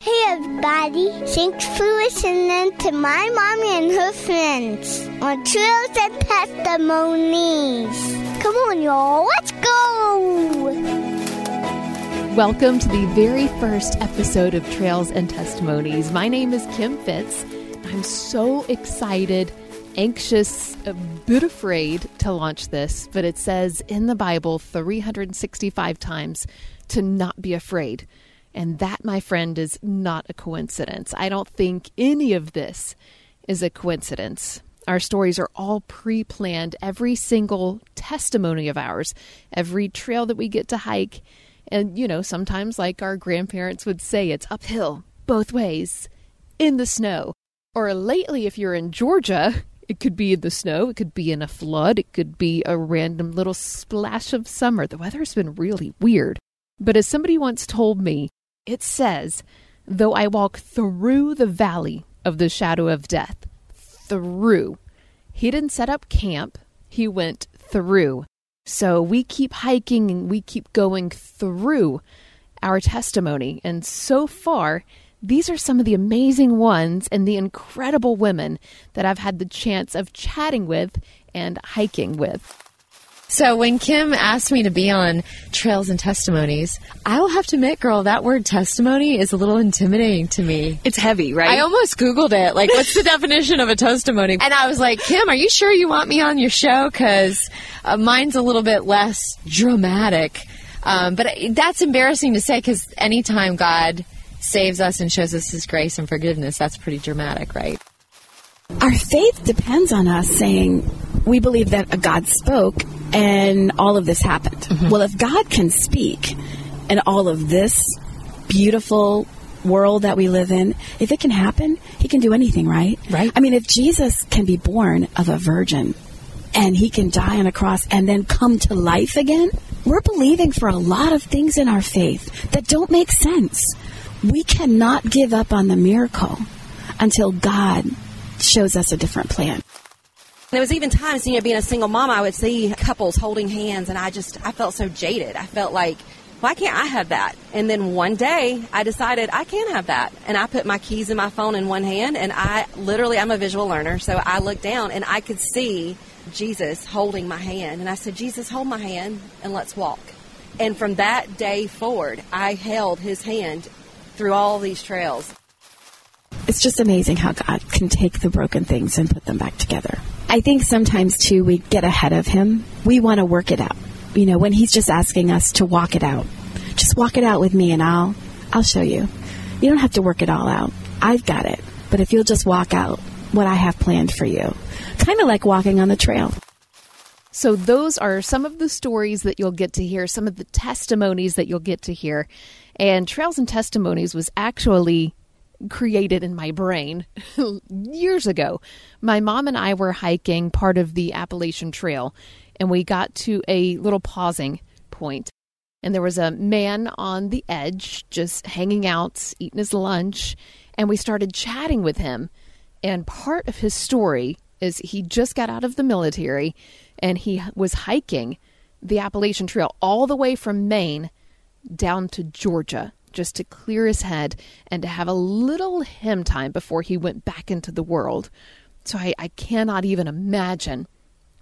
Hey everybody, thanks for listening to my mommy and her friends on Trails and Testimonies. Come on y'all, let's go! Welcome to the very first episode of Trails and Testimonies. My name is Kim Fitz. I'm so excited, anxious, a bit afraid to launch this, but it says in the Bible 365 times to not be afraid. And that, my friend, is not a coincidence. I don't think any of this is a coincidence. Our stories are all pre-planned. Every single testimony of ours, every trail that we get to hike, and, you know, sometimes like our grandparents would say, it's uphill, both ways, in the snow. Or lately, if you're in Georgia, it could be in the snow, it could be in a flood, it could be a random little splash of summer. The weather's been really weird. But as somebody once told me, it says, though I walk through the valley of the shadow of death, through. He didn't set up camp. He went through. So we keep hiking and we keep going through our testimony. And so far, these are some of the amazing ones and the incredible women that I've had the chance of chatting with and hiking with. So when Kim asked me to be on Trails and Testimonies, I will have to admit, girl, that word testimony is a little intimidating to me. It's heavy, right? I almost Googled it. Like, what's the definition of a testimony? And I was like, Kim, are you sure you want me on your show? Because mine's a little bit less dramatic. But that's embarrassing to say, because anytime God saves us and shows us his grace and forgiveness, that's pretty dramatic, right? Our faith depends on us saying, we believe that God spoke and all of this happened. Mm-hmm. Well, if God can speak and all of this beautiful world that we live in, if it can happen, he can do anything, right? Right. I mean, if Jesus can be born of a virgin and he can die on a cross and then come to life again, we're believing for a lot of things in our faith that don't make sense. We cannot give up on the miracle until God shows us a different plan. There was even times, you know, being a single mom, I would see couples holding hands, and I felt so jaded. I felt like, why can't I have that? And then one day, I decided I can have that. And I put my keys and my phone in one hand, and I'm a visual learner, so I looked down, and I could see Jesus holding my hand. And I said, Jesus, hold my hand, and let's walk. And from that day forward, I held his hand through all these trails. It's just amazing how God can take the broken things and put them back together. I think sometimes, too, we get ahead of him. We want to work it out. You know, when he's just asking us to walk it out. Just walk it out with me and I'll show you. You don't have to work it all out. I've got it. But if you'll just walk out what I have planned for you. Kind of like walking on the trail. So those are some of the stories that you'll get to hear, some of the testimonies that you'll get to hear. And Trails and Testimonies was actually created in my brain years ago. My mom and I were hiking part of the Appalachian Trail, and we got to a little pausing point. And there was a man on the edge just hanging out, eating his lunch, and we started chatting with him. And part of his story is he just got out of the military, and he was hiking the Appalachian Trail all the way from Maine down to Georgia, just to clear his head and to have a little hymn time before he went back into the world. So I cannot even imagine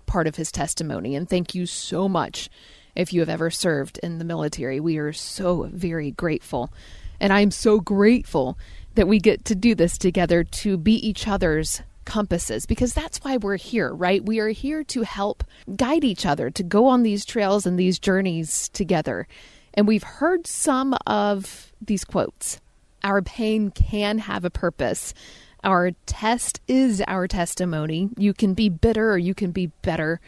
part of his testimony. And thank you so much if you have ever served in the military. We are so very grateful. And I'm so grateful that we get to do this together, to be each other's compasses, because that's why we're here, right? We are here to help guide each other, to go on these trails and these journeys together. And we've heard some of these quotes. Our pain can have a purpose. Our test is our testimony. You can be bitter or you can be better.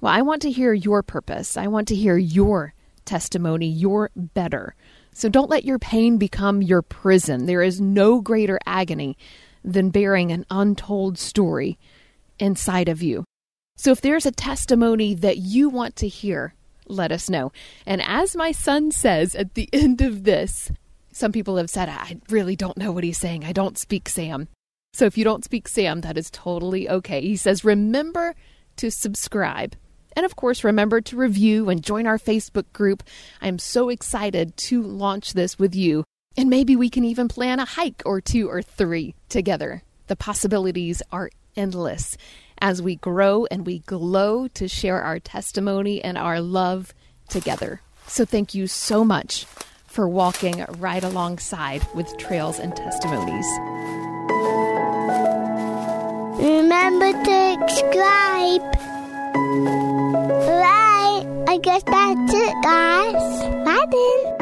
Well, I want to hear your purpose. I want to hear your testimony, your better. So don't let your pain become your prison. There is no greater agony than bearing an untold story inside of you. So if there's a testimony that you want to hear, let us know. And as my son says at the end of this, some people have said, I really don't know what he's saying. I don't speak Sam. So if you don't speak Sam, that is totally okay. He says, remember to subscribe. And of course, remember to review and join our Facebook group. I'm so excited to launch this with you. And maybe we can even plan a hike or two or three together. The possibilities are endless as we grow and we glow to share our testimony and our love together. So thank you so much for walking right alongside with Trails and Testimonies. Remember to subscribe. Right, I guess that's it, guys. Bye then.